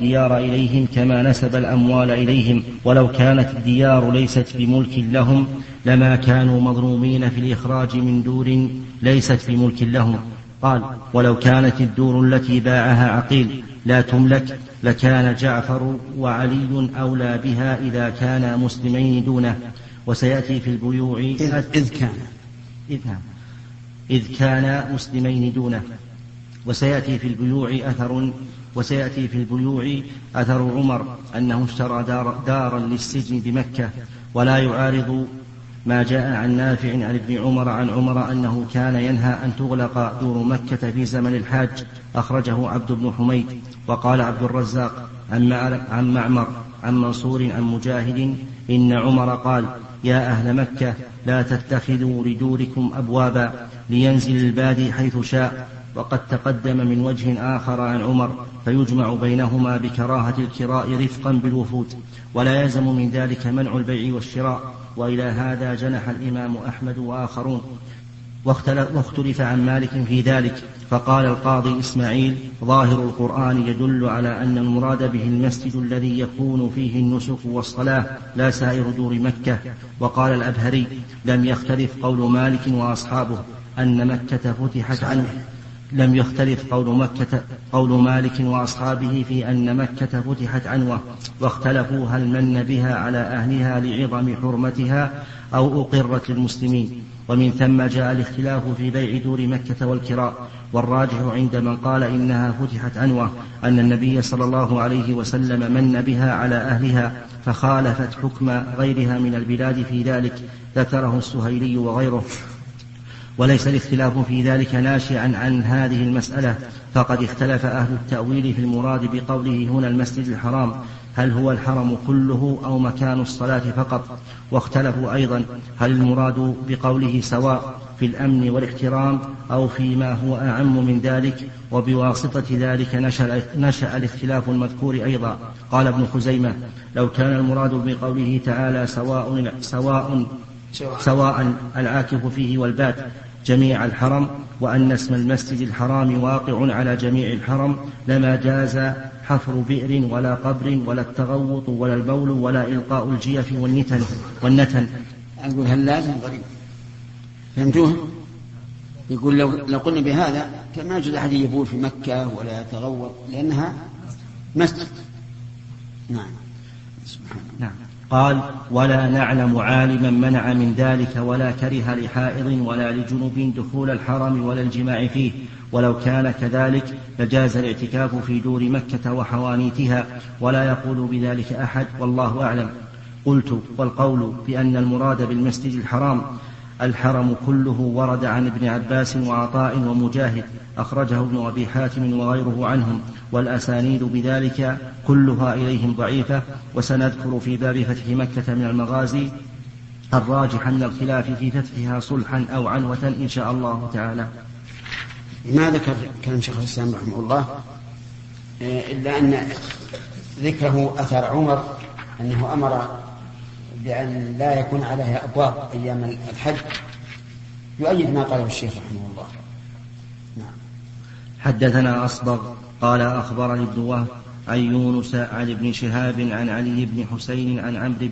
الديار إليهم كما نسب الأموال إليهم، ولو كانت الديار ليست بملك لهم لما كانوا مظلومين في الإخراج من دور ليست بملك لهم. قال: ولو كانت الدور التي باعها عقيل لا تملك لكان جعفر وعلي أولى بها إذا كانا مسلمين دونه. وسيأتي في البيوع إذ كان مسلمين دونه. وسيأتي في البيوع أثر عمر أنه اشترى دارا للسجن بمكة، ولا يعارض ما جاء عن نافع عن ابن عمر عن عمر أنه كان ينهى أن تغلق دور مكة في زمن الحاج، أخرجه عبد بن حميد. وقال عبد الرزاق عن معمر عن منصور عن مجاهد إن عمر قال: يا أهل مكة لا تتخذوا لدوركم أبوابا لينزل البادي حيث شاء. وقد تقدم من وجه آخر عن عمر فيجمع بينهما بكراهة الكراء رفقا بالوفود، ولا يلزم من ذلك منع البيع والشراء. وإلى هذا جنح الإمام أحمد وآخرون، واختلف عن مالك في ذلك، فقال القاضي إسماعيل: ظاهر القرآن يدل على أن المراد به المسجد الذي يكون فيه النسك والصلاة لا سائر دور مكة. وقال الأبهري: لم يختلف قول مالك وأصحابه أن مكة فتحت عنه لم يختلف قول مالك وأصحابه في أن مكة فتحت عنوة، واختلفوا هل من بها على أهلها لعظم حرمتها أو أقرت للمسلمين، ومن ثم جاء الاختلاف في بيع دور مكة والكراء. والراجح عند من قال إنها فتحت عنوة أن النبي صلى الله عليه وسلم من بها على أهلها، فخالفت حكم غيرها من البلاد في ذلك، ذكره السهيلي وغيره. وليس الاختلاف في ذلك ناشئا عن هذه المسألة، فقد اختلف أهل التأويل في المراد بقوله هنا المسجد الحرام، هل هو الحرم كله أو مكان الصلاة فقط؟ واختلفوا أيضا هل المراد بقوله سواء في الأمن والاحترام أو فيما هو أعم من ذلك، وبواسطة ذلك نشأ الاختلاف المذكور أيضا. قال ابن خزيمة: لو كان المراد بقوله تعالى سواء العاكف فيه والبات جميع الحرم، وأن اسم المسجد الحرام واقع على جميع الحرم، لما جاز حفر بئر ولا قبر ولا التغوط ولا البول ولا إلقاء الجيف والنتن. أقول هل لازم غريب؟ فهمتوه؟ يقول لو قلنا بهذا كان ما يوجد أحد يبول في مكة ولا يتغوط لأنها مسجد. نعم سبحان الله. نعم. قال: ولا نعلم عالما منع من ذلك ولا كره لحائض ولا لجنب دخول الحرم ولا الجماع فيه، ولو كان كذلك لجاز الاعتكاف في دور مكة وحوانيتها، ولا يقول بذلك أحد، والله أعلم. قلت: والقول بأن المراد بالمسجد الحرام الحرم كله ورد عن ابن عباس وعطاء ومجاهد، أخرجه ابن أبي حاتم وغيره عنهم، والأسانيد بذلك كلها إليهم ضعيفة. وسنذكر في باب فتح مكة من المغازي الراجح أن الخلاف في فتحها صلحا أو عنوة إن شاء الله تعالى. ما ذكر كلام شيخ الإسلام رحمه الله إلا أن ذكره أثر عمر أنه أمر بأن لا يكون عليها أبواب أيام الحج يؤيد ما قاله الشيخ رحمه الله. نعم. حدثنا أصبغ قال: أخبرني ابن وهب عن يونس عن ابن شهاب عن علي بن حسين عن عمرو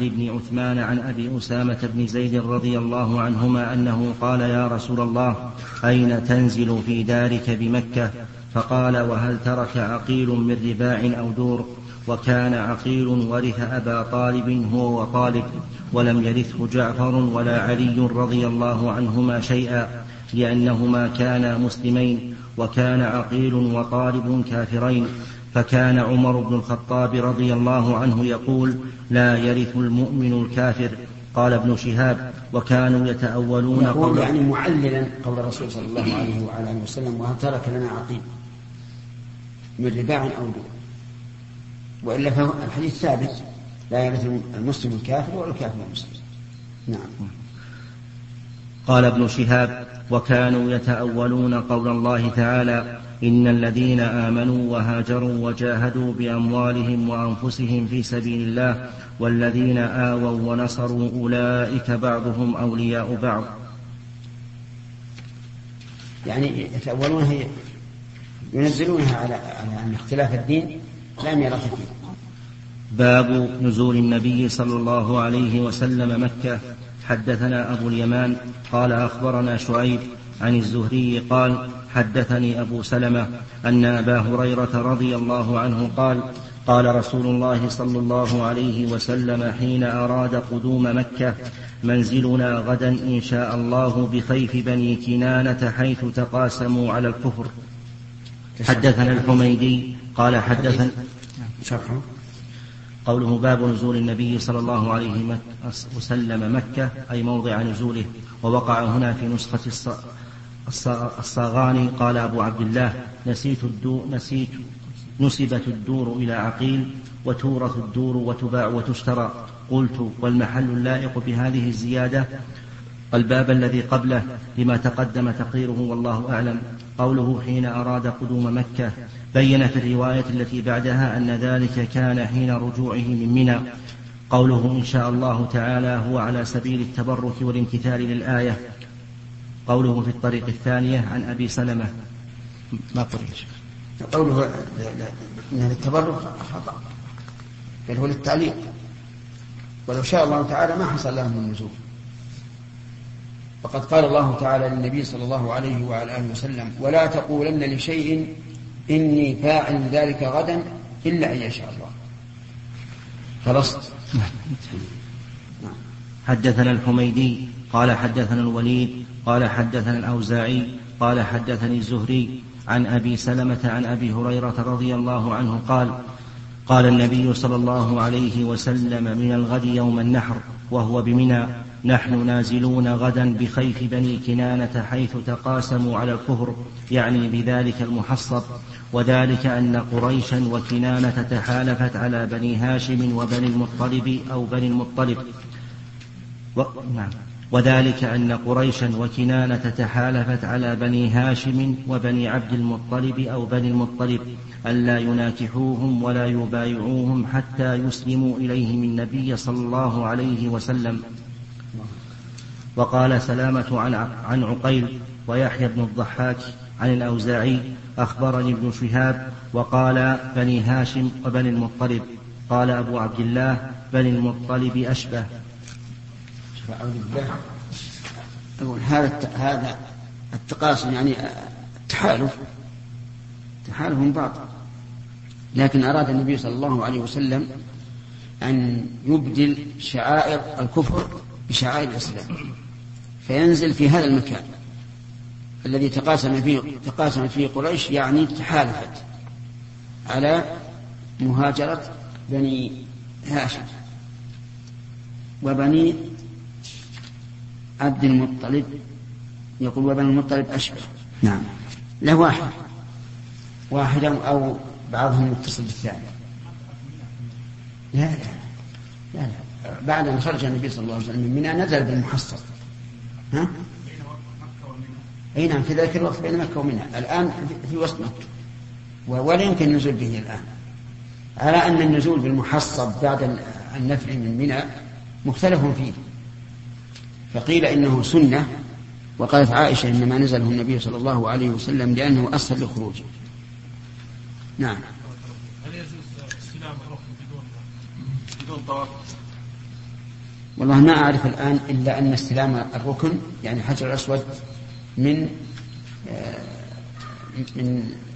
بن عثمان عن أبي أسامة بن زيد رضي الله عنهما أنه قال: يا رسول الله أين تنزل في دارك بمكة؟ فقال: وهل ترك عقيل من رباع أو دور؟ وكان عقيل ورث أبا طالب هو وطالب، ولم يرثه جعفر ولا علي رضي الله عنهما شيئا لأنهما كانا مسلمين، وكان عقيل وطالب كافرين. فكان عمر بن الخطاب رضي الله عنه يقول: لا يرث المؤمن الكافر. قال ابن شهاب: وكانوا يتأولون يقول يعني معللا قول الرسول صلى الله عليه وعلى آله وسلم: وهل ترك لنا عقيل من رباع أو دور؟ وإلا فالحديث ثابت: لا يرث المسلم الكافر ولا الكافر المسلم. نعم. قال ابن شهاب: وكانوا يتأولون قول الله تعالى: إن الذين آمنوا وهاجروا وجاهدوا بأموالهم وأنفسهم في سبيل الله والذين آووا ونصروا أولئك بعضهم أولياء بعض. يعني يتأولون هي ينزلونها على اختلاف الدين لا ميراث فيه. باب نزول النبي صلى الله عليه وسلم مكة. حدثنا أبو اليمان قال أخبرنا شعيب عن الزهري قال حدثني أبو سلمة أن أبا هريرة رضي الله عنه قال قال رسول الله صلى الله عليه وسلم حين أراد قدوم مكة: منزلنا غدا إن شاء الله بخيف بني كنانة حيث تقاسموا على الكفر. حدثنا الحميدي قال حدثنا قوله باب نزول النبي صلى الله عليه وسلم مكة أي موضع نزوله، ووقع هنا في نسخة الصاغاني قال أبو عبد الله نسبت الدور إلى عقيل وتورث الدور وتباع وتشترى. قلت: والمحل اللائق بهذه الزيادة الباب الذي قبله لما تقدم تقريره والله أعلم. قوله حين أراد قدوم مكة بين في الرواية التي بعدها أن ذلك كان حين رجوعه من منى. قوله إن شاء الله تعالى هو على سبيل التبرك والامتثال للآية. قوله في الطريق الثانية عن أبي سلمة ما طريق قوله من التبرك خطأ، بل هو للتعليق، ولو شاء الله تعالى ما حصل لهم النزول. وقد قال الله تعالى للنبي صلى الله عليه وعلى آله وسلم: ولا تقولن لشيء إني فاعل ذلك غدا إلا أن يشاء الله. خلصت. حدثنا الحميدي قال حدثنا الوليد قال حدثنا الأوزاعي قال حدثني الزهري عن أبي سلمة عن أبي هريرة رضي الله عنه قال: قال النبي صلى الله عليه وسلم: من الغد يوم النحر وهو بمنى نحن نازلون غدا بخيف بني كنانة حيث تقاسموا على الكفر، يعني بذلك المحصب، وذلك أن قريشا وكنانة تحالفت على بني هاشم وبني المطلب أو بني المطلب وذلك أن قريشا وكنانة تحالفت على بني هاشم وبني عبد المطلب أو بني المطلب ألا يناكحوهم ولا يبايعوهم حتى يسلموا إليهم النبي صلى الله عليه وسلم. وقال سلامة عن عقيل ويحيى بن الضحاك عن الأوزاعي: أخبرني ابن شهاب وقال بني هاشم وبني المطلب. قال أبو عبد الله: بني المطلب أشبه. أقول هذا التقاسم يعني التحالف باطل، لكن أراد النبي صلى الله عليه وسلم أن يبدل شعائر الكفر بشعائر الإسلام، فينزل في هذا المكان الذي تقاسم فيه قريش، يعني تحالفت على مهاجرة بني هاشم وبني عبد المطلب. يقول وبني المطلب أشبه، نعم، لا واحد أو بعضهم متصل بالثاني. لا بعد أن خرج النبي صلى الله عليه وسلم من منى نزل بالمحصر، ها؟ أي نعم، في ذلك الوقت بين مكة ومنى، الآن في وسط مكة، ولا يمكن النزول به الآن، على أن النزول بالمحصب بعد النفع من منى مختلف فيه، فقيل إنه سنة، وقالت عائشة إنما نزله النبي صلى الله عليه وسلم لأنه أسهل لخروجه. نعم. هل يجوز السلام بدون طواف؟ والله ما أعرف الآن إلا أن استلام الركن يعني حجر الأسود من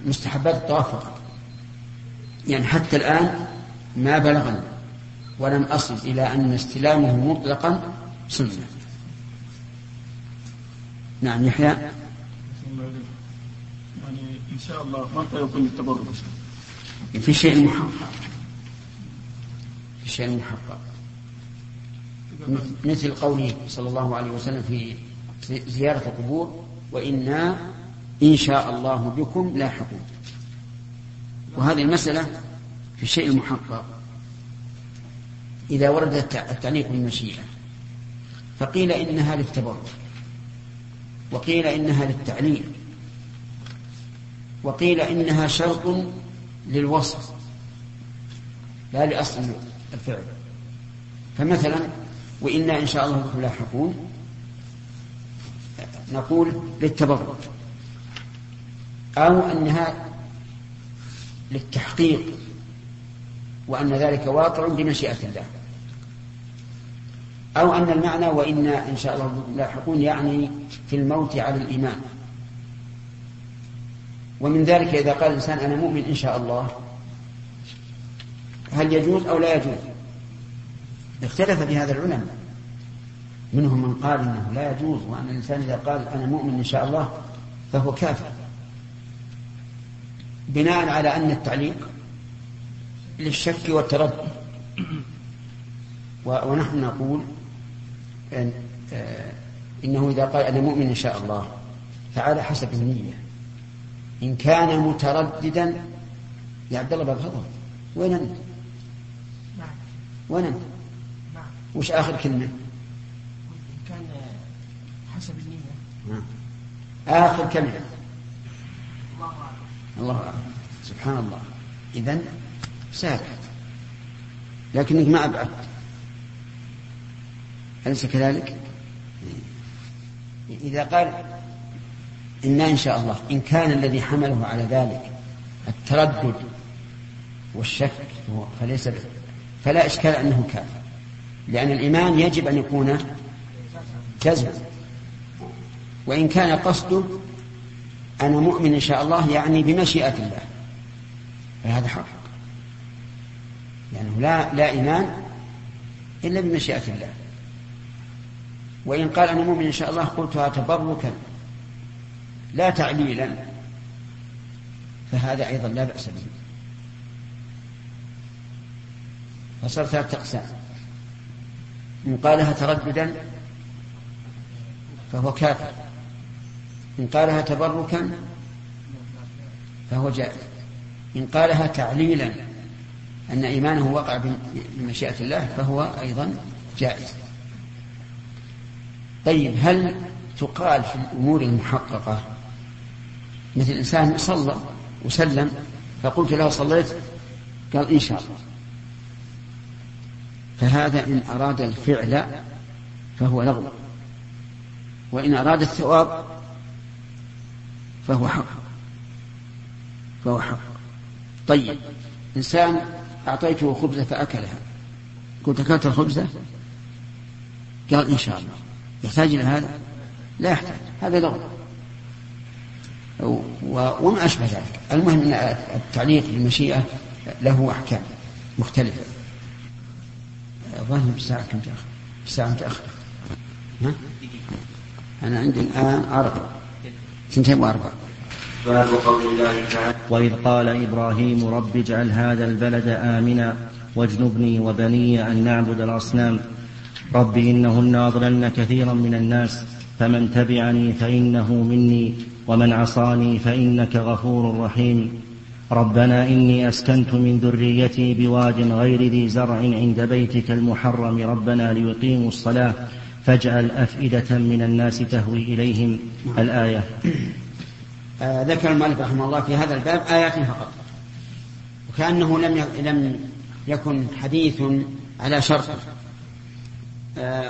مستحبات الطواف، يعني حتى الآن ما بلغنا ولم أصل إلى أن استلامه مطلقا سنة. نعم. يحيى يعني إن شاء الله متى يكون التبرك؟ في شيء محقق مثل قوله صلى الله عليه وسلم في زيارة القبور: وإنا إن شاء الله بكم لاحقون. وهذه المسألة في الشيء المحقق إذا ورد التعليق بالمشيئة، فقيل إنها للتبرك، وقيل إنها للتعليل، وقيل إنها شرط للوصف لا لأصل الفعل. فمثلا وإنا إن شاء الله بكم لاحقون نقول للتبرك، أو أنها للتحقيق، وأن ذلك واقع بمشيئة الله، أو أن المعنى وإنا إن شاء الله لاحقون يعني في الموت على الإيمان. ومن ذلك إذا قال الإنسان أنا مؤمن إن شاء الله، هل يجوز أو لا يجوز؟ اختلف في هذا العلماء، منهم من قال إنه لا يجوز، وأن الإنسان إذا قال أنا مؤمن إن شاء الله فهو كافر، بناء على أن التعليق للشك والتردد. ونحن نقول إنه إذا قال أنا مؤمن إن شاء الله فعلى حسب النية، إن كان مترددا يا عبد الله بغضب، وين أنت؟ وين أنت؟ وش آخر كلمة؟ كان حسب النية. آخر كلمة الله أعلم. الله أعلم. سبحان الله. إذن سابق، لكنك ما أبعد، أليس كذلك؟ إذا قال إنا إن شاء الله، إن كان الذي حمله على ذلك التردد والشك فليس به، فلا إشكال أنه كافر، لأن الإيمان يجب أن يكون جزما. وإن كان قصده أنا مؤمن إن شاء الله يعني بمشيئة الله، فهذا حق، لأنه لا إيمان إلا بمشيئة الله. وإن قال أنا مؤمن إن شاء الله قلتها تبركا لا تعليلا، فهذا أيضا لا بأس به. فصار ثلاثة أقسام، إن قالها ترددا فهو كافر، إن قالها تبركا فهو جائز، إن قالها تعليلا أن إيمانه وقع بمشيئة الله فهو أيضا جائز. طيب، هل تقال في الأمور المحققة؟ مثل إنسان صلى وسلم فقلت له صليت، قال إن شاء الله، فهذا إن أراد الفعل فهو لغو، وإن أراد الثواب فهو حق، فهو حق. طيب، إنسان أعطيته خبزة فأكلها، قلت أكلت الخبزة، قال إن شاء الله، يحتاج إلى هذا؟ لا يحتاج، هذا لغو وما أشبه ذلك. المهم أن التعليق بالمشيئة له أحكام مختلفة. ظهر بالساعة كم تأخر؟ بالساعة متأخر، أنا عندي الآن 2:04. وإذ قال إبراهيم رب اجعل هذا البلد آمنا واجنبني وبني أن نعبد الأصنام، رب إنهن أضللن كثيرا من الناس فمن تبعني فإنه مني ومن عصاني فإنك غفور رحيم، ربنا إني أسكنت من ذريتي بواد غير ذي زرع عند بيتك المحرم ربنا ليقيموا الصلاة فاجعل أفئدة من الناس تهوي إليهم. الآية. ذكر المؤلف رحمه الله في هذا الباب آيات فقط، وكأنه لم يكن حديث على شرط.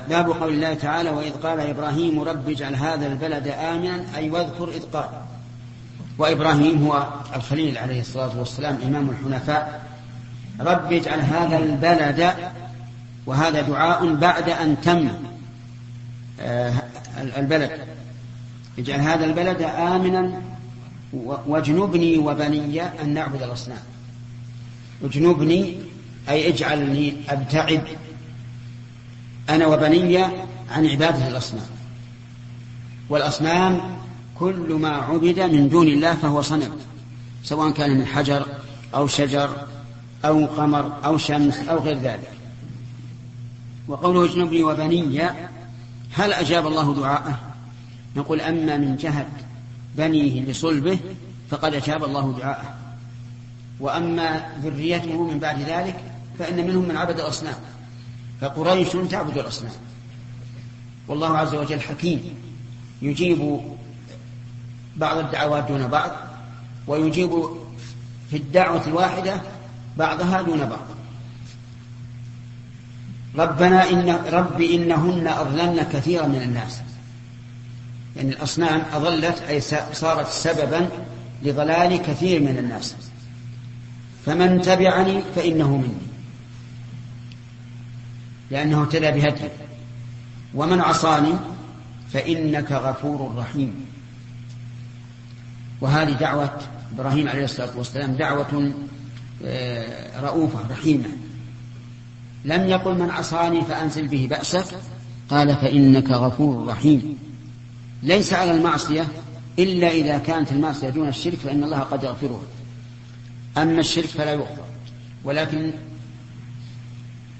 باب قول الله تعالى وإذ قال إبراهيم رب اجعل هذا البلد آمنا، أي واذكر إذ قال. وإبراهيم هو الخليل عليه الصلاة والسلام إمام الحنفاء. رب اجعل هذا البلد، وهذا دعاء بعد أن تم البلد، اجعل هذا البلد آمنا واجنبني وبني أن نعبد الأصنام. اجنبني أي اجعلني أبتعد أنا وبني عن عبادة الأصنام، والأصنام كل ما عبد من دون الله فهو صنم، سواء كان من حجر أو شجر أو قمر أو شمس أو غير ذلك. وقوله اجنبني وبني، هل أجاب الله دعاءه؟ نقول أما من جهة بنيه لصلبه فقد أجاب الله دعاءه، وأما ذريته من بعد ذلك فإن منهم من عبد الأصنام، فقريش تعبد الأصنام، والله عز وجل حكيم، يجيب بعض الدعوات دون بعض، ويجيب في الدعوة الواحدة بعضها دون بعض. ربنا إنهن أضللن كثيرا من الناس، يعني الأصنام أضلت أي صارت سببا لضلال كثير من الناس، فمن تبعني فإنه مني، لأنه اهتدى بهدي، ومن عصاني فإنك غفور رحيم. وهذه دعوة إبراهيم عليه الصلاة والسلام، دعوة رؤوفة رحيمة. لم يقل من عصاني فأنزل به بأسك، قال فإنك غفور رحيم. ليس على المعصية إلا إذا كانت المعصية دون الشرك فإن الله قد يغفره، أما الشرك فلا يغفر. ولكن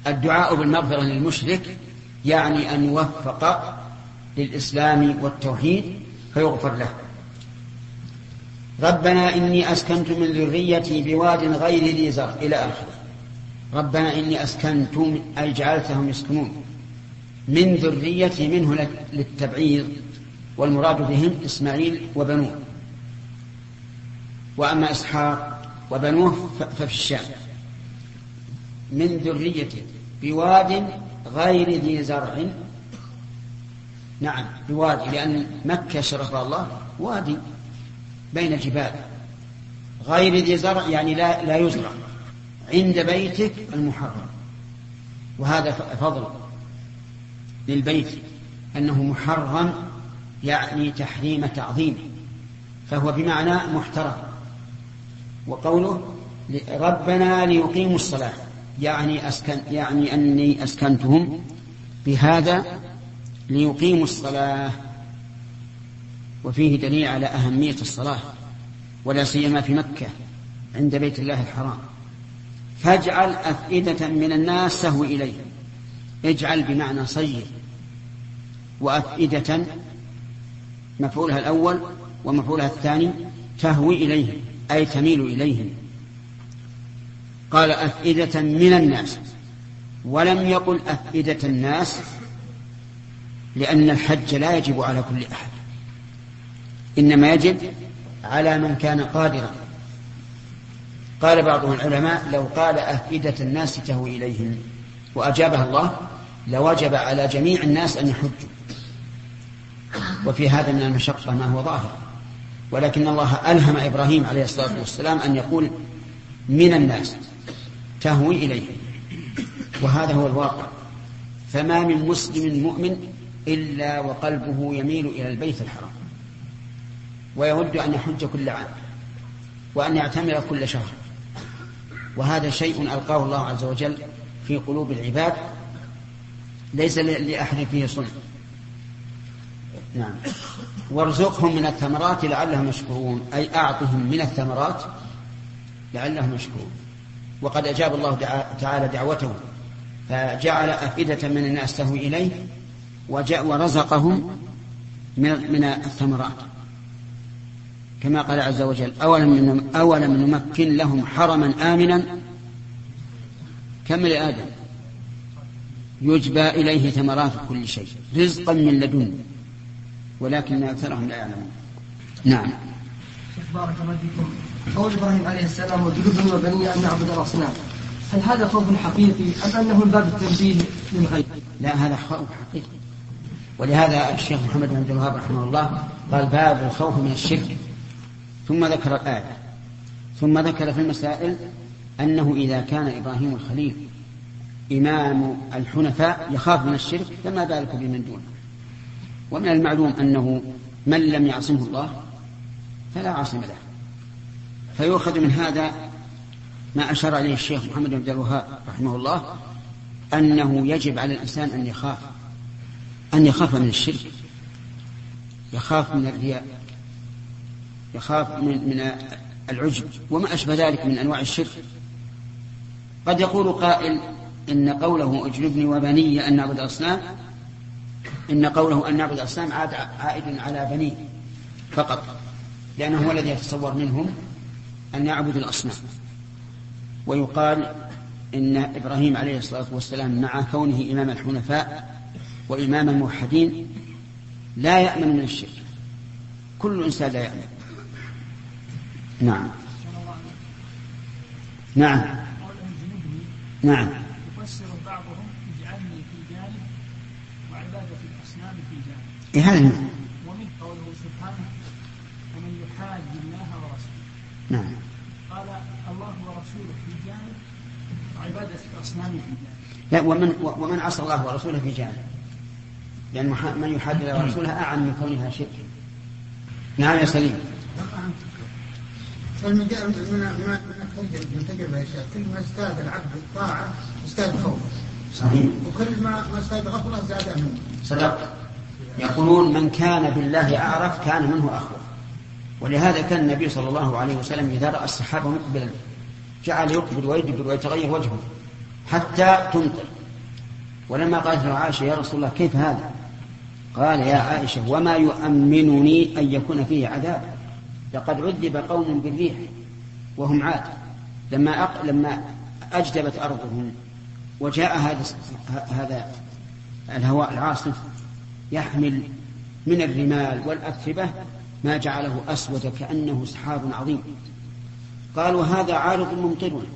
الدعاء بالمغفرة للمشرك يعني أن يوفق للإسلام والتوحيد فيغفر له. ربنا إني أسكنت من ذريتي بواد غير ذي زرع إلى آخره. ربنا إني أسكنت أي جعلتهم يسكنون من ذريتي، منه للتبعيض، والمراد بهم إسماعيل وبنوه، وأما إسحاق وبنوه ففي الشام. من ذريتي بواد غير ذي زرع، نعم بوادي، لأن مكة شرفها الله وادي بين الجبال. غير ذي زرع يعني لا يزرع، عند بيتك المحرم. وهذا فضل للبيت أنه محرم، يعني تحريم تعظيمه، فهو بمعنى محترم. وقوله ربنا ليقيموا الصلاة يعني أني أسكنتهم بهذا ليقيموا الصلاة. وفيه دليل على أهمية الصلاة، ولا سيما في مكة عند بيت الله الحرام. فاجعل أفئدة من الناس تهوي إليه. اجعل بمعنى صير، وأفئدة مفعولها الأول ومفعولها الثاني تهوي إليه أي تميل إليه. قال أفئدة من الناس، ولم يقل أفئدة الناس، لأن الحج لا يجب على كل أحد، إنما يجب على من كان قادرا. قال بعض العلماء لو قال أفئدة الناس تهوي إليهم وأجابها الله لوجب على جميع الناس أن يحجوا، وفي هذا من المشقة ما هو ظاهر. ولكن الله ألهم إبراهيم عليه الصلاة والسلام أن يقول من الناس تهوي إليهم، وهذا هو الواقع. فما من مسلم مؤمن إلا وقلبه يميل إلى البيت الحرام، ويود أن يحج كل عام وأن يعتمر كل شهر. وهذا شيء ألقاه الله عز وجل في قلوب العباد، ليس لأحد فيه صنع. نعم. وارزقهم من الثمرات لعلهم يشكرون، أي أعطهم من الثمرات لعلهم يشكرون. وقد أجاب الله تعالى دعوته، فجعل أفئدة من الناس تهوي إليه ورزقهم من الثمرات، كما قال عز وجل أولم نمكن لهم حرما آمنا كما لآدم يجبى إليه ثمرات كل شيء رزقا من لدنه ولكن أكثرهم لا يعلمون. نعم. بارك الله فيكم. قول إبراهيم عليه السلام وجلودهم وبني أن نعبد الأصنام، هل هذا خوف حقيقي أم أنه باب التنبيه للغيب؟ لا، هذا خوف حقيقي، ولهذا الشيخ محمد بن عبد الوهاب رحمه الله قال باب الخوف من الشرك، ثم ذكر الآية، ثم ذكر في المسائل أنه إذا كان إبراهيم الخليل إمام الحنفاء يخاف من الشرك فما بالك بمن دونه. ومن المعلوم أنه من لم يعصمه الله فلا عاصم له، فيؤخذ من هذا ما أشار عليه الشيخ محمد بن عبد الوهاب رحمه الله، أنه يجب على الإنسان أن يخاف من الشرك، يخاف من الرياء، يخاف من العجب وما أشبه ذلك من أنواع الشرك. قد يقول قائل إن قوله أجنبني وبني أن نعبد الأصنام، إن قوله أن نعبد الأصنام عائد على بني فقط، لأنه هو الذي يتصور منهم أن يعبد الأصنام. ويقال إن إبراهيم عليه الصلاة والسلام مع كونه إمام الحنفاء وإمام الموحدين لا يأمن من الشرك، كل إنسان لا يأمن. نعم نعم نعم. يفسر بعضهم اجعلني في جانب وعبادة الأصنام في جانب. هذا ومن قوله سبحانه ومن يحاد الله ورسوله. نعم. قال الله ورسوله في جانب وعبادة الأصنام في جانب. لا، ومن عصى الله ورسوله في جانب، لأن من يحاد الله ورسوله أعلم من كونها شرك. نعم يا سليم. فالمجال من تجربة يا شيخ، كل ما ازداد العبد الطاعة ازداد خوفه. صحيح. وكل ما ازداد غفلة ازداد أمنه. صدقت. يقولون من كان بالله أعرف كان منه أخوف، ولهذا كان النبي صلى الله عليه وسلم إذا رأى الصحابة مقبلا جعل يقبل ويدبر ويتغير وجهه حتى تمطر. ولما قالت له عائشة يا رسول الله كيف هذا؟ قال يا عائشة وما يؤمنني أن يكون فيه عذاب، لقد عذب قوم بالريح وهم عاد، لما أجدبت أرضهم وجاء هذا الهواء العاصف يحمل من الرمال والأتربة ما جعله أسود كأنه سحاب عظيم. قالوا هذا عارض ممطرنا،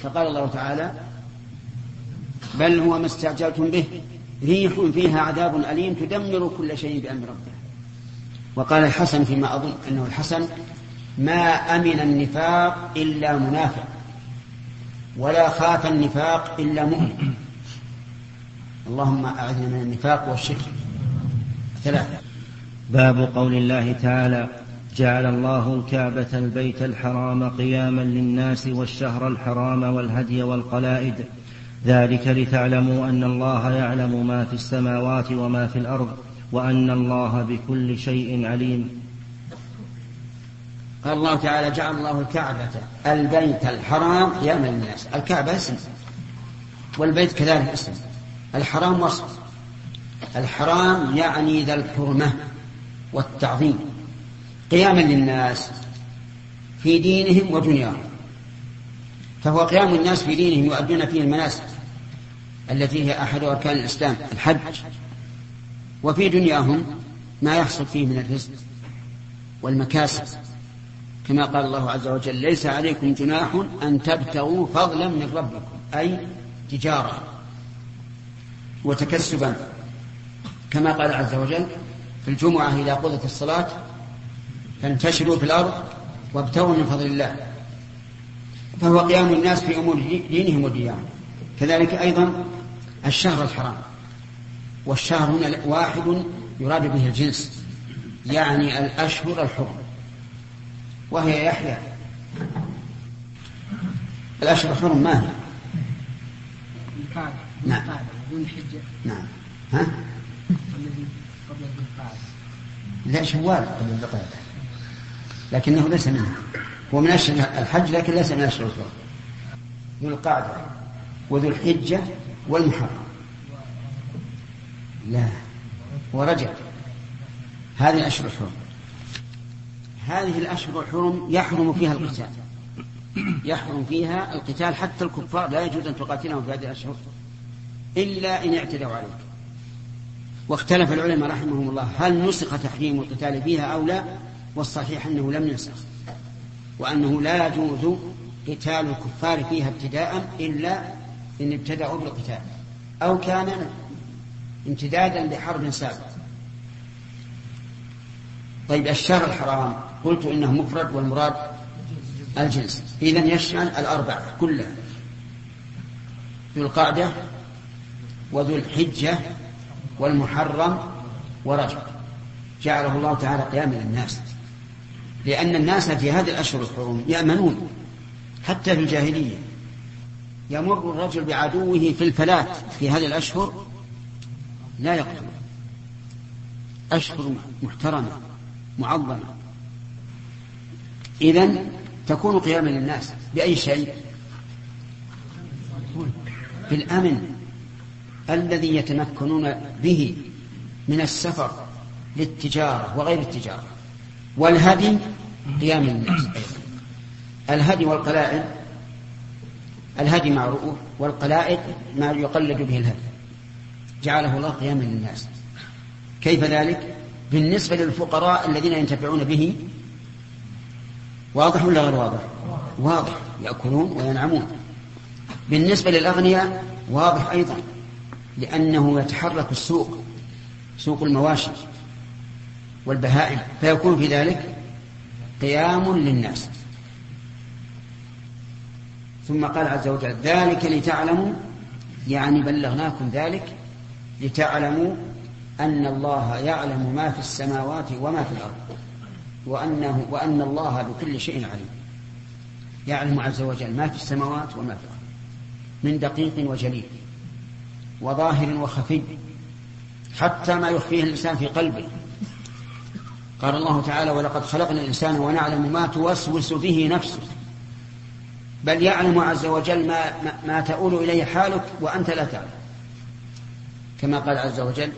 فقال الله تعالى بل هو ما استعجلتم به ريح فيها عذاب أليم تدمر كل شيء بأمر ربه. وقال الحسن فيما أظن أنه الحسن ما أمن النفاق إلا منافق، ولا خاف النفاق إلا مؤمن. اللهم أعذنا من النفاق والشرك. باب قول الله تعالى جعل الله الكعبة البيت الحرام قياما للناس والشهر الحرام والهدي والقلائد ذلك لتعلموا أن الله يعلم ما في السماوات وما في الأرض وأن الله بكل شيء عليم. قال الله تعالى جعل الله الكعبة البيت الحرام قياما للناس. الكعبة اسم والبيت كذلك اسم، الحرام وصف. الحرام يعني ذا الحرمة والتعظيم، قياما للناس في دينهم ودنياهم، فهو قيام الناس في دينهم يؤدون فيه المناسك التي هي أحد أركان الإسلام الحج، وفي دنياهم ما يحصل فيه من الرزق والمكاسب، كما قال الله عز وجل ليس عليكم جناح أن تبتغوا فضلا من ربكم أي تجارة وتكسبا، كما قال عز وجل في الجمعة إذا قضت الصلاة فانتشروا في الأرض وابتغوا من فضل الله، فهو قيام الناس في أمور دينهم وديانهم. كذلك أيضا الشهر الحرام، والشهر هنا واحد يراد به الجنس يعني الأشهر الحرم، وهي يحيى الأشهر الحرم ما هي؟ نعم نعم ها؟ لا شوال قبل القعدة، لكنه ليس منها، هو من أشهر الحج لكن ليس من أشهر الحرم، ذو القعدة وذو الحجة والمحرم. لا ورجع هذه الأشهر الحرم، هذه الأشهر الحرم يحرم فيها القتال، يحرم فيها القتال حتى الكفار لا يجوز أن تقاتلهم في هذه الأشهر إلا إن اعتدوا عليك. واختلف العلماء رحمهم الله هل نسخ تحريم القتال فيها أو لا، والصحيح أنه لم ينسخ، وأنه لا يجوز قتال الكفار فيها ابتداء إلا إن ابتدأوا بالقتال أو كان امتدادا لحرب سابقة. طيب الشهر الحرام قلت إنه مفرد والمراد الجنس، إذن يشمل الأربعة كلها ذو القعدة وذو الحجة والمحرم ورجب، جعله الله تعالى قياما للناس، لأن الناس في هذه الأشهر الحرم يأمنون. حتى في الجاهلية يمر الرجل بعدوه في الفلاة في هذه الأشهر لا يقتل، أشهر محترمة معظمة، إذن تكون قياما للناس بأي شيء؟ بالأمن الذي يتمكنون به من السفر للتجارة وغير التجارة. والهدي قيام الناس، الهدي والقلائد، الهدي معروف والقلائد ما يقلد به الهدي، جعله الله قيام الناس. كيف ذلك؟ بالنسبة للفقراء الذين ينتفعون به. واضح ولا غير واضح؟ واضح، يأكلون وينعمون. بالنسبة للأغنياء واضح أيضا، لأنه يتحرك السوق، سوق المواشي والبهائم، فيكون في ذلك قيام للناس. ثم قال عز وجل ذلك لتعلموا يعني بلغناكم ذلك لتعلموا أن الله يعلم ما في السماوات وما في الأرض وأن الله بكل شيء عليم. يعلم عز وجل ما في السماوات وما في الأرض من دقيق وجليل وظاهر وخفي حتى ما يخفيه الإنسان في قلبه. قال الله تعالى ولقد خلقنا الإنسان ونعلم ما توسوس به نفسه. بل يعلم عز وجل ما تؤول إليه حالك وأنت لا تعلم كما قال عز وجل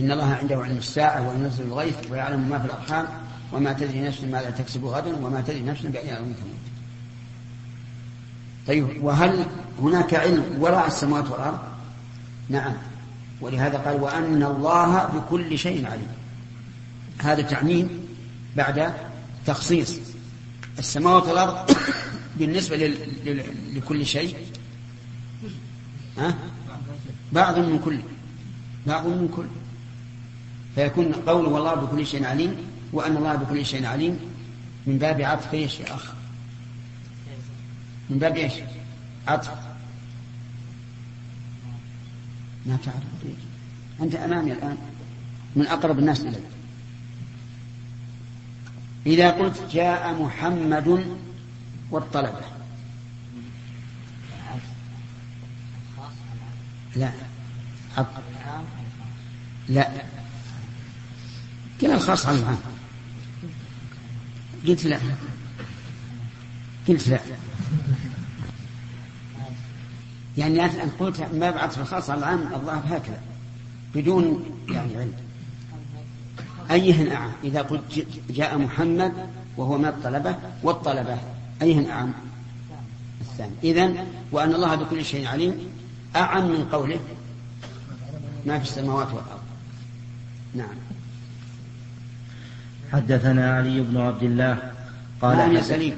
إن الله عنده علم الساعة وينزل الغيث ويعلم ما في الأرحام وما تدري نفس ما لا تكسب غدا وما تدري نفس بأي يوم تموت. طيب وهل هناك علم وراء السماوات والأرض؟ نعم، ولهذا قال وأن الله بكل شيء عليم. هذا تعميم بعد تخصيص السماوات والأرض بالنسبة لكل شيء بعض من كل فيكون قوله والله بكل شيء عليم وأن الله بكل شيء عليم من باب عطف ايش يا أخ؟ من باب ايش؟ عطف. ما تعرف أنت أمامي الآن من أقرب الناس إلي. إذا قلت جاء محمد والطلبة لا كلا الخاص عن العام. قلت لا يعني أن قلت ما بعد الخاص عن العام الله هكذا بدون يعني علم أيهن أعم؟ إذا قلت جاء محمد وهو ما الطلبة والطلبة أيهن أعم؟ الثاني. إذن وأن الله بكل شيء عليم أعم من قوله ما في السماوات والأرض. نعم. حدثنا علي بن عبد الله قال عن سليم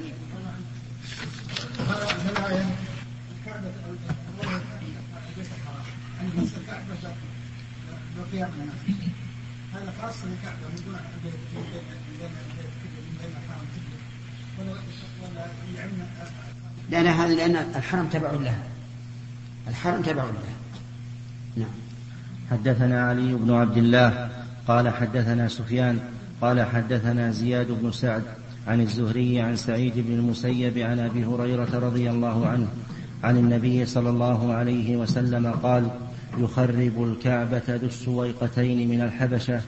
هذا خاص للكعبة من دون البيت ولا لا هذا لأن الحرم تبع لها نعم. حدثنا علي بن عبد الله قال حدثنا سفيان قال حدثنا زياد بن سعد عن الزهري عن سعيد بن المسيب عن أبي هريرة رضي الله عنه عن النبي صلى الله عليه وسلم قال يخرب الكعبة ذو السويقتين من الحبشة.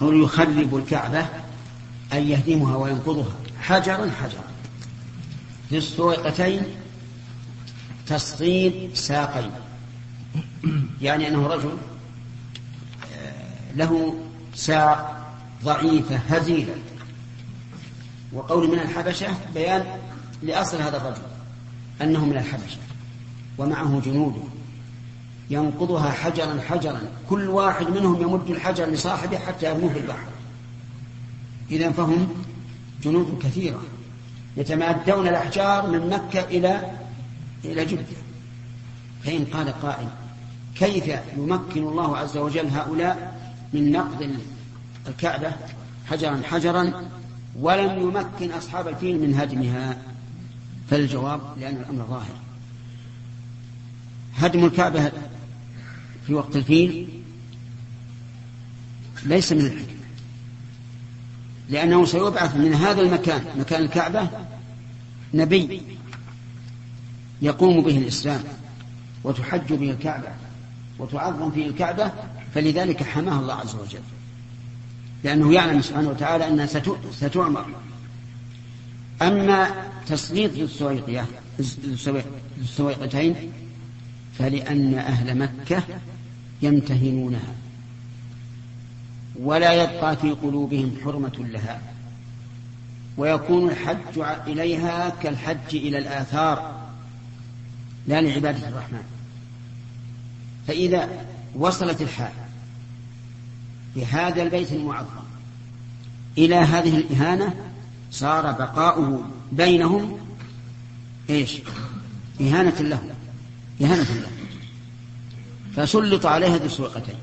قول يخرب الكعبة أي يهدمها وينقضها حجرا ذو السويقتين تصغير ساقين يعني أنه رجل له ساق ضعيفة هزيلة. وقول من الحبشة بيان لأصل هذا الرجل أنه من الحبشة ومعه جنوده ينقضها حجرا كل واحد منهم يمد الحجر لصاحبه حتى يرموه في البحر. إذن فهم جنود كثيرة يتمادون الأحجار من مكة إلى جدة. فإن قال قائل كيف يمكن الله عز وجل هؤلاء من نقض الكعبة حجرا ولم يمكن أصحاب الفيل من هدمها؟ فالجواب لأن الأمر ظاهر. هدم الكعبة في وقت الفيل ليس من الحكمة لأنه سيبعث من هذا المكان مكان الكعبة نبي يقوم به الإسلام وتحج به الكعبة وتعظم فيه الكعبة. فلذلك حماها الله عز وجل لأنه يعلم سبحانه وتعالى أنها ستعمر. أما تسليط للسويقتين فلأن أهل مكة يمتهنونها ولا يبقى في قلوبهم حرمة لها ويكون الحج إليها كالحج إلى الآثار لا لعبادة الرحمن. فإذا وصلت الحال بهذا البيت المعظم إلى هذه الإهانة صار بقاؤه بينهم إيش؟ إهانة له فسلط عليها ذو السويقتين.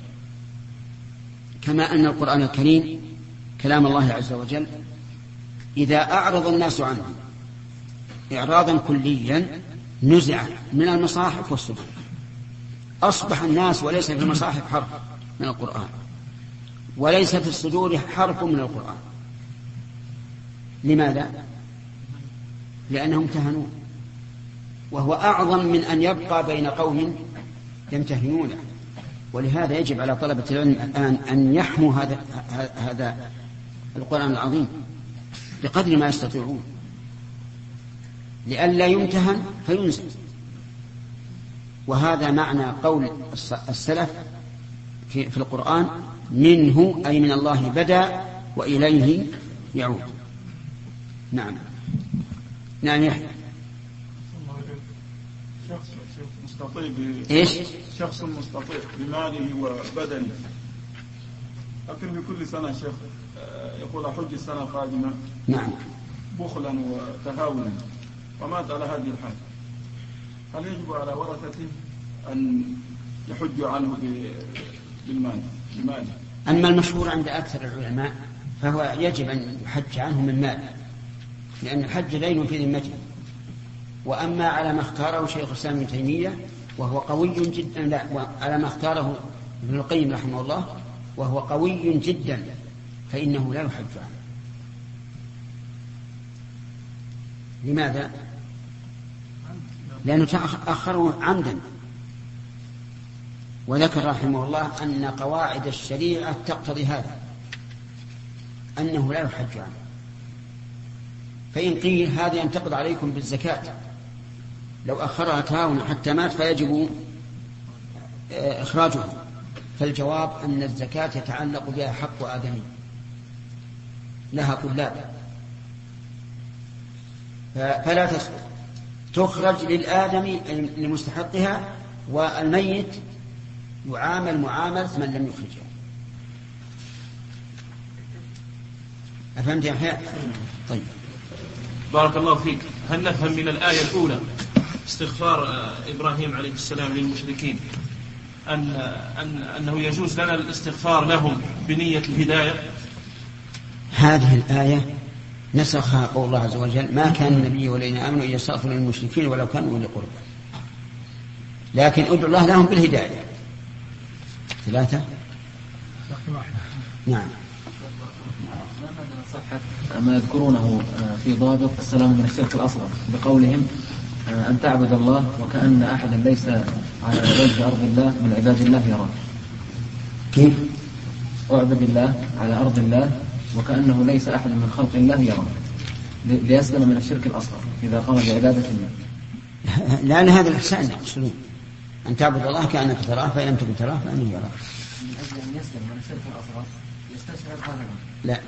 كما أن القرآن الكريم كلام الله عز وجل إذا أعرض الناس عنه إعراضا كليا نزع من المصاحف والصحف. أصبح الناس وليس في المصاحف حرف من القرآن، وليس في الصدور حرف من القرآن. لماذا؟ لأنهم امتهنوه، وهو أعظم من أن يبقى بين قوم يمتهنونه. ولهذا يجب على طلبة العلم الآن أن يحموا هذا القرآن العظيم بقدر ما يستطيعون، لئلا يمتهن فينزل. وهذا معنى قول السلف في القرآن: منه أي من الله بدأ وإليه يعود. نعم. نعم يحيى. شخص مستطيع بماله وبدنه، لكن بكل سنة شيخ يقول أحج السنة القادمة، نعم، بخلا وتهاونا، ومات على هذه الحال، هل يجب على ورثته أن يحج عنه بالمال؟ أما المشهور عند أكثر العلماء فهو يجب أن يحج عنه من مال، لأن الحج دين في ذمته. وأما على ما اختاره شيخ الإسلام ابن تيمية وهو قوي جدا، لا، وعلى ما اختاره ابن القيم رحمه الله وهو قوي جدا، فإنه لا يحج عنه. لماذا؟ لأنه تأخره عمدا. وذكر رحمه الله أن قواعد الشريعة تقتضي هذا، أنه لا يحج عنه. فإن قيل هذا ينتقض عليكم بالزكاة، لو أخرها تهاونا حتى مات فيجب إخراجه، فالجواب أن الزكاة يتعلق بها حق آدمي لها طلاب، فلا تسقط، تخرج للآدمي لمستحقها، والميت يعامل معاملة من لم يخرجها. أفهمت يا حياء؟ طيب، بارك الله فيك. هل نفهم من الآية الأولى استغفار إبراهيم عليه السلام للمشركين أنه يجوز لنا الاستغفار لهم بنية الهداية؟ هذه الآية نسخها قول الله عز وجل: ما كان النبي والذين آمنوا يستغفرون للمشركين ولو كانوا أولي قربى، لكن ادعوا الله لهم بالهداية. ثلاثة. نعم. ما يذكرونه في ضابط السلام من الشرك الأصغر بقولهم أن تعبد الله وكأن أحدا ليس على وجه أرض الله من عباد الله يراك. كيف؟ أعبد الله على أرض الله وكأنه ليس أحد من خلق الله يراك، ليسلم من الشرك الأصغر إذا قام بعبادة الله. لا، هذا الإحسان يقصدون أن تعبد الله كأنك تراه فإن تكن تراه فإنه يراك. من أجل أن يسلم من الشرك الأصغر يستشعر هذا. لا،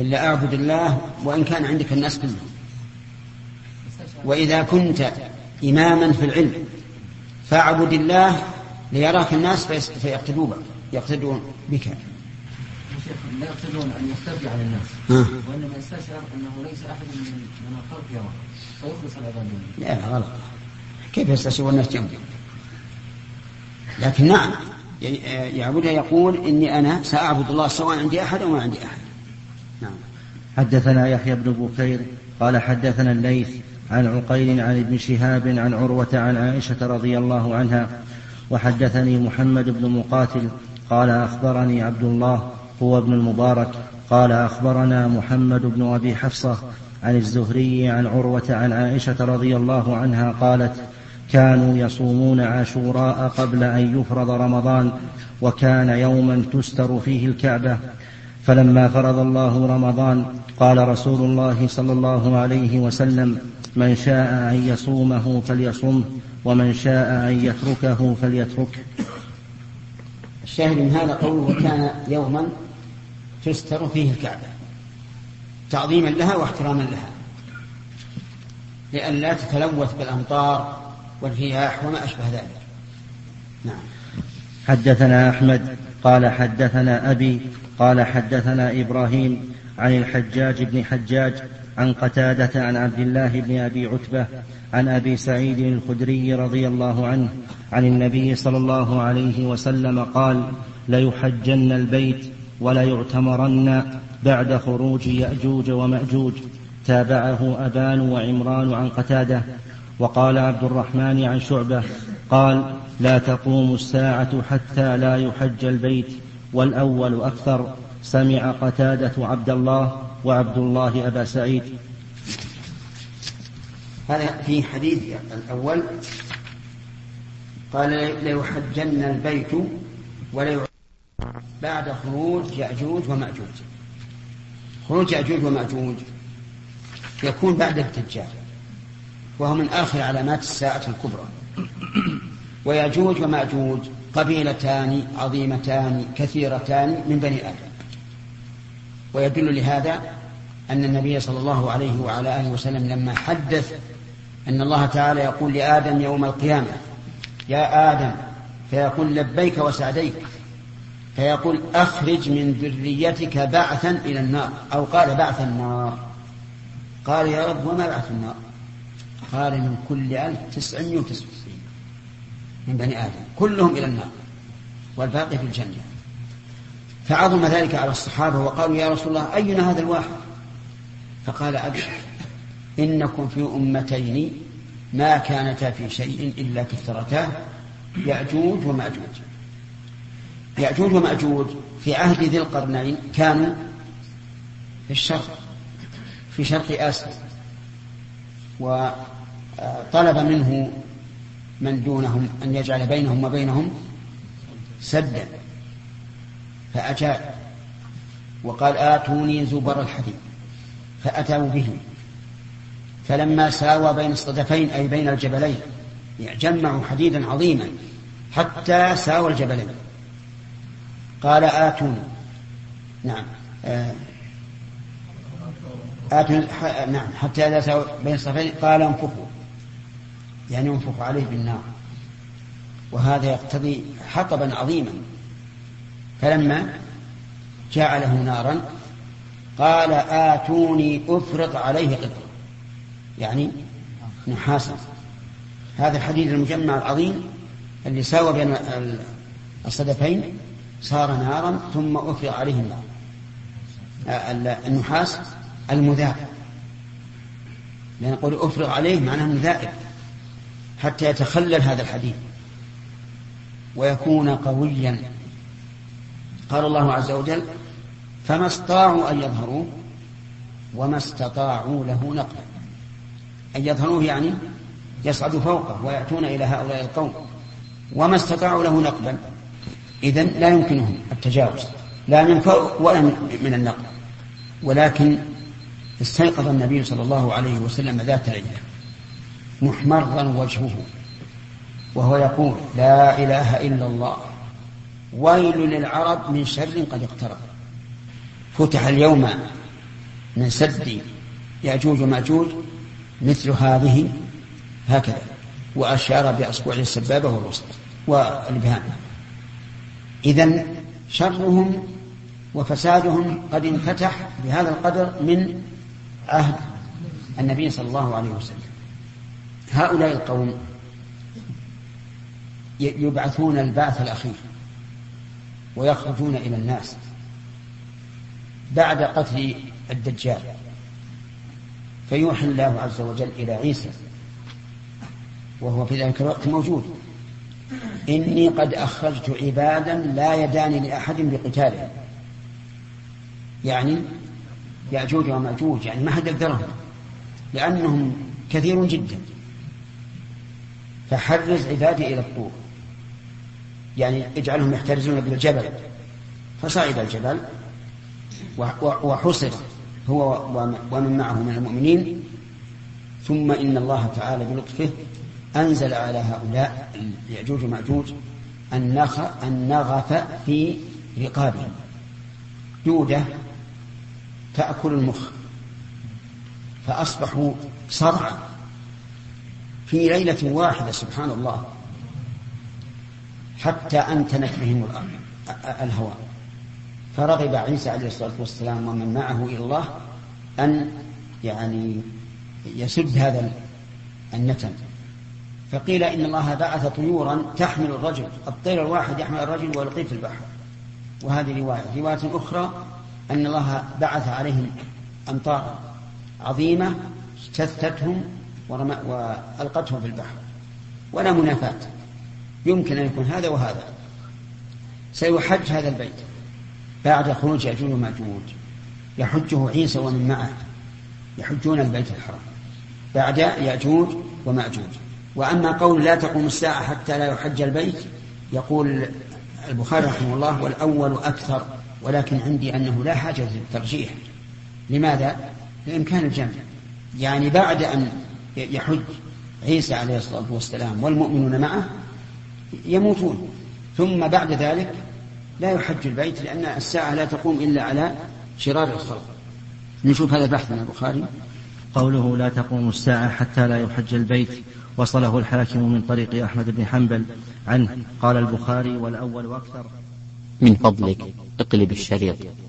إلا أعبد الله وإن كان عندك الناس كلهم. وإذا كنت إماما في العلم فاعبد الله ليراك الناس فيقتدون بك. لا يقتدون أن يختفي عن الناس، وإنما يستشعر أنه ليس أحد من الخلق يراك فيخلص العباد منه. لا، غلط. كيف يستشعر الناس جنبه؟ لكن نعم يعبدها، يقول إني أنا سأعبد الله سواء عندي أحد أو ما عندي أحد. حدثنا يحيى بن بكير قال حدثنا الليث عن عقيل عن ابن شهاب عن عروة عن عائشة رضي الله عنها، وحدثني محمد بن مقاتل قال أخبرني عبد الله هو ابن المبارك قال أخبرنا محمد بن أبي حفصة عن الزهري عن عروة عن عائشة رضي الله عنها قالت: كانوا يصومون عاشوراء قبل أن يفرض رمضان، وكان يوما تستر فيه الكعبة، فلما فرض الله رمضان قال رسول الله صلى الله عليه وسلم: من شاء أن يصومه فليصومه، ومن شاء أن يتركه فليتركه. الشاهد من هذا قوله: كان يوما تستر فيه الكعبة، تعظيما لها واحتراما لها، لئلا تتلوث بالأمطار والرياح وما أشبه ذلك. نعم. حدثنا أحمد قال حدثنا أبي قال حدثنا إبراهيم عن الحجاج بن حجاج عن قتادة عن عبد الله بن أبي عتبة عن أبي سعيد الخدري رضي الله عنه عن النبي صلى الله عليه وسلم قال: ليحجن البيت وليعتمرن بعد خروج يأجوج ومأجوج، تابعه أبان وعمران عن قتادة، وقال عبد الرحمن عن شعبة قال: لا تقوم الساعة حتى لا يحج البيت، والأول أكثر. سمع قتادة عبد الله، وعبد الله أبا سعيد. هذا في حديث الأول قال: ليحجن البيت وليعجن بعد خروج يأجوج ومأجوج. خروج يأجوج ومأجوج يكون بعد الدجال، وهو من آخر علامات الساعة الكبرى. ويأجوج ومأجوج قبيلتان عظيمتان كثيرتان من بني آدم، ويدل لهذا أن النبي صلى الله عليه وعلى آله وسلم لما حدث أن الله تعالى يقول لآدم يوم القيامة: يا آدم، فيقول: لبيك وسعديك، فيقول: أخرج من ذريتك بعثا إلى النار، أو قال بعث النار. قال: يا رب، وما بعث النار؟ قال: من كل 1999 من بني آدم كلهم إلى النار والباقي في الجنة. فعظم ذلك على الصحابة وقالوا: يا رسول الله، أينا هذا الواحد؟ فقال: أبشر، إنكم في أمتين ما كانتا في شيء إلا كثرتاه، يأجوج ومأجوج. يأجوج ومأجوج في عهد ذي القرنين كانوا في الشرق، في شرق آسيا، وطلب منه من دونهم أن يجعل بينهم وبينهم سدا، فأجاب وقال: آتوني زبر الحديد، فأتوا به، فلما ساوى بين الصدفين أي بين الجبلين جمعوا حديدا عظيما حتى ساوى الجبلين. قال: آتوني، نعم آتوني، نعم، حتى إذا ساوى بين الصدفين قال: انفخوا، يعني انفخ عليه بالنار. وهذا يقتضي حطبا عظيما، فلما جعله نارا قال: آتوني أفرط عليه قطرا، يعني نحاسا. هذا الحديد المجمع العظيم اللي ساوى بين الصدفين صار نارا، ثم أفرط عليه النار، النحاس المذاب، لأن نقول أفرط عليه معناه مذاب، حتى يتخلل هذا الحديد ويكون قويا. قال الله عز وجل: فما استطاعوا أن يظهروه وما استطاعوا له نقلا. أن يظهروه يعني يصعد فوقه ويأتون إلى هؤلاء القوم، وما استطاعوا له نقلا، إذن لا يمكنهم التجاوز لا من فوق ولا من النقل. ولكن استيقظ النبي صلى الله عليه وسلم ذات ليلة محمرا وجهه وهو يقول: لا إله إلا الله، ويل للعرب من شر قد اقترب. فتح اليوم من سد يأجوج ومأجوج مثل هذه هكذا، وأشار بأصبعه السبابة والوسط والإبهام. إذن شرهم وفسادهم قد انفتح بهذا القدر من عهد النبي صلى الله عليه وسلم. هؤلاء القوم يبعثون البعث الأخير ويخرجون إلى الناس بعد قتل الدجال، فيوحي الله عز وجل إلى عيسى وهو في ذلك الوقت موجود: إني قد أخرجت عبادا لا يداني لأحد بقتالهم، يعني يأجوج ومأجوج، يعني ما حد يقدرهم لأنهم كثير جدا، فحرز عبادي إلى الطور، يعني اجعلهم يحترزون بالجبل. فصعد الجبل وحصر هو ومن معه من المؤمنين، ثم إن الله تعالى بلطفه أنزل على هؤلاء يأجوج ومأجوج النغف في رقابهم، دودة تأكل المخ، فأصبحوا صرعا في ليلة واحدة، سبحان الله، حتى أنتنت بهم الهواء. فرغب عيسى عليه الصلاة والسلام ومن معه إلى الله أن يعني يسد هذا النتن، فقيل إن الله بعث طيورا تحمل الرجل، الطير الواحد يحمل الرجل ويلقيه في البحر. وهذه رواية أخرى أن الله بعث عليهم أمطارا عظيمة شتتهم وألقتهم في البحر، ولا منافاة، يمكن أن يكون هذا وهذا. سيحج هذا البيت بعد خروج يأجوج ومأجوج، يحجه عيسى ومن معه، يحجون البيت الحرام بعد يأجوج ومأجوج. وأما قول لا تقوم الساعة حتى لا يحج البيت، يقول البخاري رحمه الله: والأول أكثر، ولكن عندي أنه لا حاجة للترجيح. لماذا؟ لإمكان الجمع، يعني بعد أن يحج عيسى عليه الصلاة والسلام والمؤمنون معه يموتون، ثم بعد ذلك لا يحج البيت، لأن الساعة لا تقوم إلا على شرار الخلق. نشوف هذا البحث من البخاري. قوله لا تقوم الساعة حتى لا يحج البيت وصله الحاكم من طريق أحمد بن حنبل عنه، قال البخاري: والأول أكثر. من فضلك اقلب الشريط.